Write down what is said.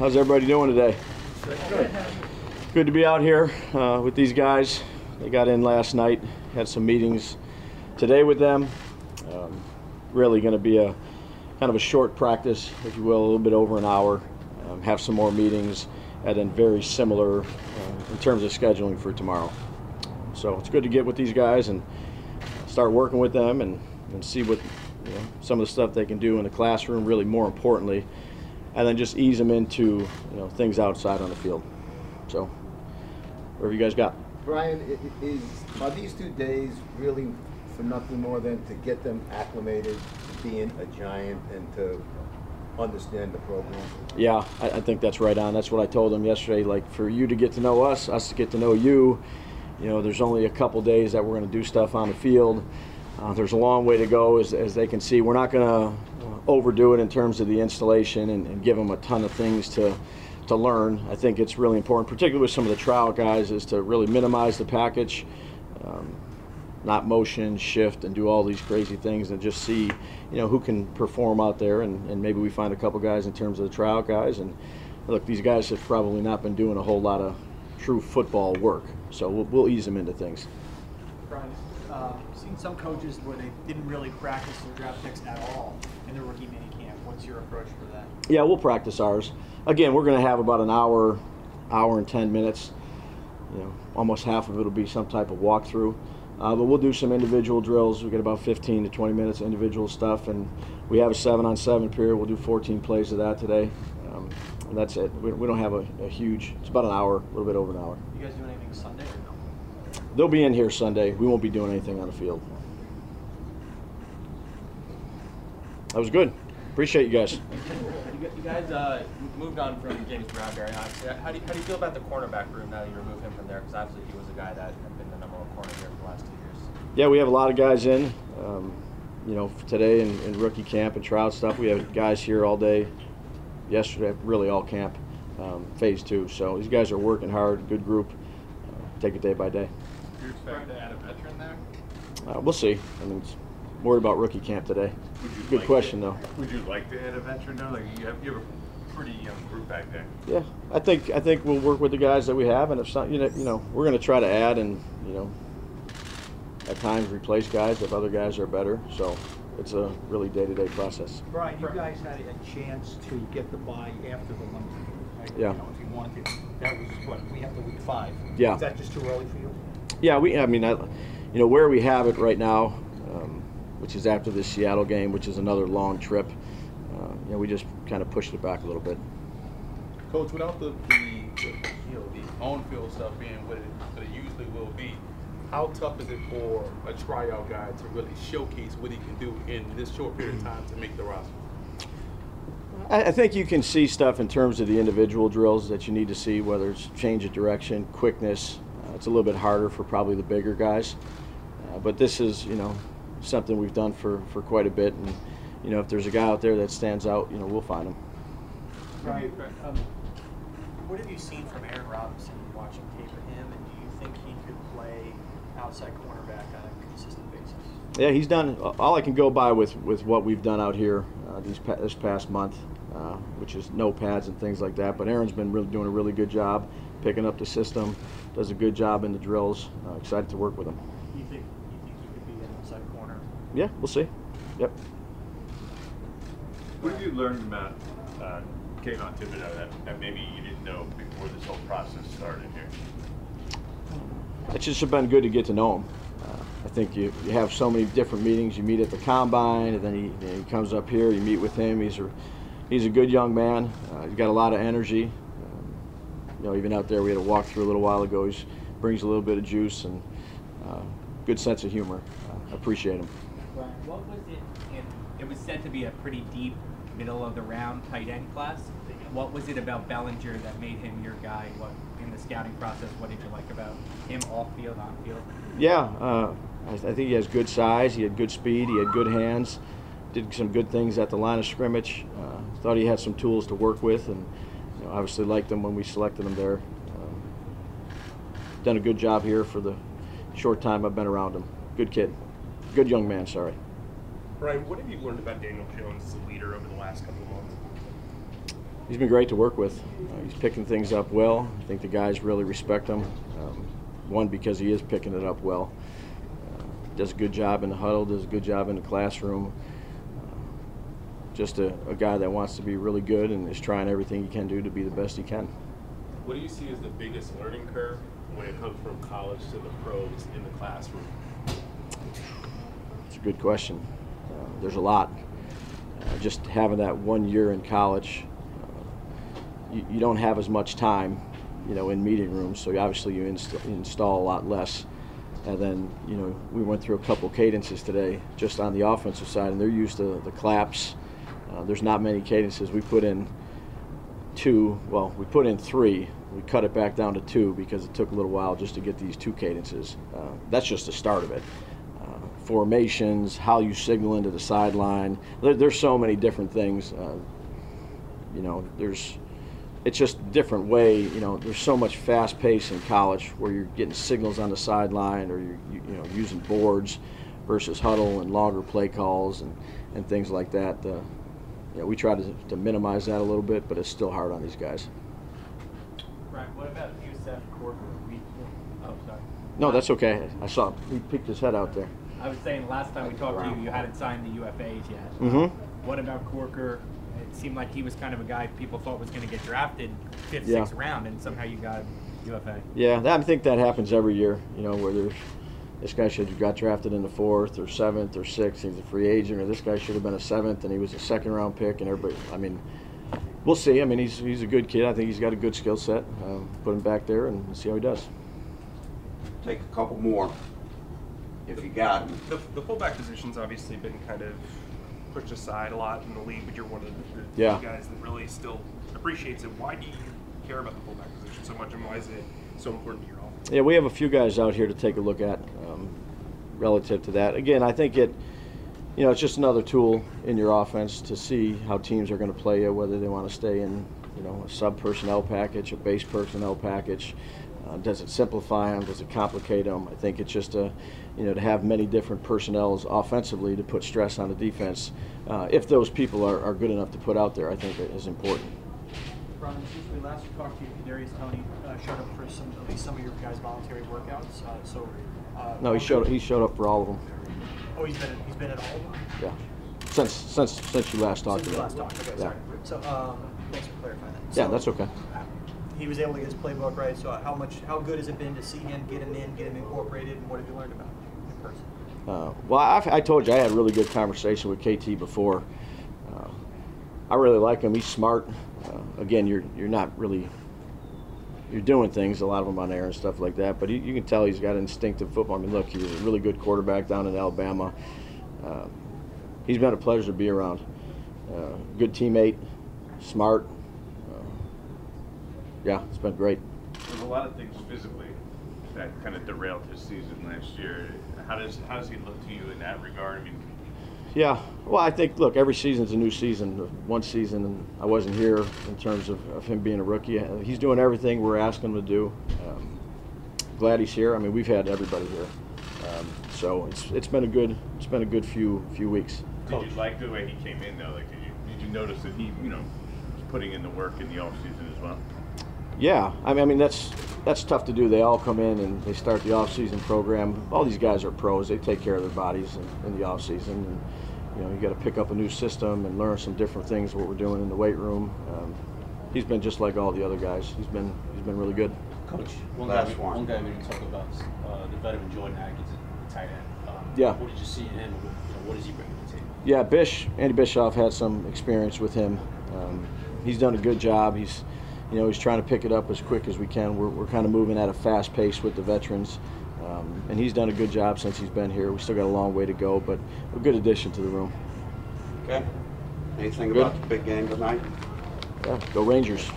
How's everybody doing today? Good. Good to be out here with these guys. They got in last night, had some meetings today with them. Really going to be a kind of a short practice, if you will, a little bit over an hour. Have some more meetings and then very similar in terms of scheduling for tomorrow. So it's good to get with these guys and start working with them and see what some of the stuff they can do in the classroom, really more importantly, and then just ease them into things outside on the field. So whatever you guys got. Brian, are these 2 days really for nothing more than to get them acclimated to being a Giant and to understand the program? Yeah, I think that's right on. That's what I told them yesterday. Like, for you to get to know us to get to know you, there's only a couple days that we're going to do stuff on the field. There's a long way to go, as they can see. We're not going to overdo it in terms of the installation and give them a ton of things to learn. I think it's really important, particularly with some of the trial guys, is to really minimize the package, not motion, shift, and do all these crazy things, and just see who can perform out there, and maybe we find a couple guys in terms of the trial guys. And look, these guys have probably not been doing a whole lot of true football work, so we'll ease them into things. Brian, seen some coaches where they didn't really practice their draft picks at all in their rookie minicamp. What's your approach for that? Yeah, we'll practice ours. Again, we're going to have about an hour and 10 minutes. Almost half of it will be some type of walkthrough. But we'll do some individual drills. We'll get about 15 to 20 minutes individual stuff, and we have a 7-on-7 period. We'll do 14 plays of that today, and that's it. We don't have a huge, it's about an hour, a little bit over an hour. You guys doing anything Sunday or no? They'll be in here Sunday. We won't be doing anything on the field. That was good. Appreciate you guys. You guys moved on from James Bradberry. How do you feel about the cornerback room now that you remove him from there? Because obviously he was a guy that had been the #1 corner here for the last 2 years. Yeah, we have a lot of guys in. Today in rookie camp and trial stuff, we have guys here all day. Yesterday, really all camp, phase 2. So these guys are working hard. Good group. Take it day by day. Do you expect to add a veteran there? We'll see. I mean, it's worried about rookie camp today. Good question, though. Would you like to add a veteran though? Like, you have a pretty young group back there. Yeah, I think we'll work with the guys that we have, and if some, we're going to try to add and at times replace guys if other guys are better. So it's a really day-to-day process. Brian, you guys had a chance to get the bye after the London game, right? Yeah. If you wanted, that was what we have to week 5. Yeah. Is that just too early for you? Yeah, where we have it right now, which is after the Seattle game, which is another long trip. We just kind of pushed it back a little bit. Coach, without the on-field stuff being what it usually will be, how tough is it for a tryout guy to really showcase what he can do in this short period of time to make the roster? I think you can see stuff in terms of the individual drills that you need to see, whether it's change of direction, quickness. It's a little bit harder for probably the bigger guys. But this is, something we've done for quite a bit, and if there's a guy out there that stands out, we'll find him. Right. What have you seen from Aaron Robinson watching tape of him, and do you think he could play outside cornerback on a consistent basis? Yeah, he's done all I can go by with what we've done out here this past month, which is no pads and things like that. But Aaron's been really doing a really good job picking up the system, does a good job in the drills. Excited to work with him. Yeah, we'll see. Yep. What have you learned about Kavon Thibodeau that maybe you didn't know before this whole process started here? It just have been good to get to know him. I think you have so many different meetings. You meet at the combine, and then he comes up here. You meet with him. He's a good young man. He's got a lot of energy. Even out there, we had a walk through a little while ago. He brings a little bit of juice and good sense of humor. I appreciate him. What was it was said to be a pretty deep, middle-of-the-round tight end class. What was it about Bellinger that made him your guy? What, in the scouting process, what did you like about him off-field, on-field? Yeah, I think he has good size. He had good speed. He had good hands. Did some good things at the line of scrimmage. Thought he had some tools to work with, and obviously liked him when we selected him there. Done a good job here for the short time I've been around him. Good kid. Good young man, sorry. Brian, what have you learned about Daniel Jones as a leader over the last couple of months? he's been great to work with. He's picking things up well. I think the guys really respect him. One, because he is picking it up well. Does a good job in the huddle, does a good job in the classroom. Just a guy that wants to be really good and is trying everything he can do to be the best he can. What do you see as the biggest learning curve when it comes from college to the pros in the classroom? It's a good question. There's a lot. Just having that one year in college, you don't have as much time, you know, in meeting rooms, so obviously you install a lot less. And then, you know, we went through a couple cadences today just on the offensive side, and they're used to the claps. There's not many cadences. We put in three. We cut it back down to two because it took a little while just to get these two cadences. That's just the start of it. Formations, how you signal into the sideline. There's so many different things. You know, it's just a different way. You know, there's so much fast pace in college where you're getting signals on the sideline, or you know using boards versus huddle and longer play calls and things like that. Yeah, we try to minimize that a little bit, but it's still hard on these guys. Brian, what about you, Seth Corker? Oh, sorry. No, that's okay. I saw he peeked his head out there. I was saying last time we talked to you, you hadn't signed the UFAs yet. Mm-hmm. What about Corker? It seemed like he was kind of a guy people thought was going to get drafted fifth, sixth round, and somehow you got UFA. Yeah, I think that happens every year, you know, where there's, this guy should have got drafted in the 4th or 7th or 6th. He's a free agent, or this guy should have been a 7th, and he was a second-round pick. And everybody, I mean, we'll see. I mean, he's a good kid. I think he's got a good skill set. Put him back there and see how he does. Take a couple more if you got him. The fullback position's obviously been kind of pushed aside a lot in the league, but you're one of the guys that really still appreciates it. Why do you care about the fullback position so much, and why is it so important to your offense? Yeah, we have a few guys out here to take a look at relative to that. Again, I think it's just another tool in your offense to see how teams are going to play you, whether they want to stay in, you know, a sub-personnel package, a base personnel package. Does it simplify them? Does it complicate them? I think it's just to have many different personnels offensively to put stress on the defense. If those people are good enough to put out there, I think that is important. Brian, since we last talked to you, Darius Tony showed up for at least some of your guys' voluntary workouts. No, he showed up for all of them. Oh, he's been at all of them. Yeah, since you last talked to him. Sorry. So thanks for clarifying that. So, yeah, that's okay. He was able to get his playbook right, so how good has it been to see him, get him incorporated, and what have you learned about him in person? Well, I told you I had a really good conversation with KT before. I really like him. He's smart. Again, you're not really, you're doing things, a lot of them on air and stuff like that, but you can tell he's got instinctive football. I mean, look, he was a really good quarterback down in Alabama. He's been a pleasure to be around. Good teammate, smart. Yeah, it's been great. There's a lot of things physically that kind of derailed his season last year. How does he look to you in that regard? I mean, yeah, well, I think, look, every season's a new season. One season I wasn't here in terms of him being a rookie. He's doing everything we're asking him to do. Glad he's here. I mean, we've had everybody here, so it's been a good few weeks. Coach. Did you like the way he came in though? Like, did you notice that he was putting in the work in the off season as well? Yeah, I mean that's tough to do. They all come in and they start the off-season program. All these guys are pros. They take care of their bodies in the off-season. And, you know, you got to pick up a new system and learn some different things. What we're doing in the weight room. He's been just like all the other guys. He's been really good. Coach, one guy we didn't talk about is the veteran Jordan Atkinson, the tight end. Yeah. What did you see in him? What does he bring to the table? Yeah, Andy Bischoff had some experience with him. He's done a good job. He's trying to pick it up as quick as we can. We're kind of moving at a fast pace with the veterans, and he's done a good job since he's been here. We still got a long way to go, but a good addition to the room. Okay. Anything about the big game tonight? Yeah, go Rangers.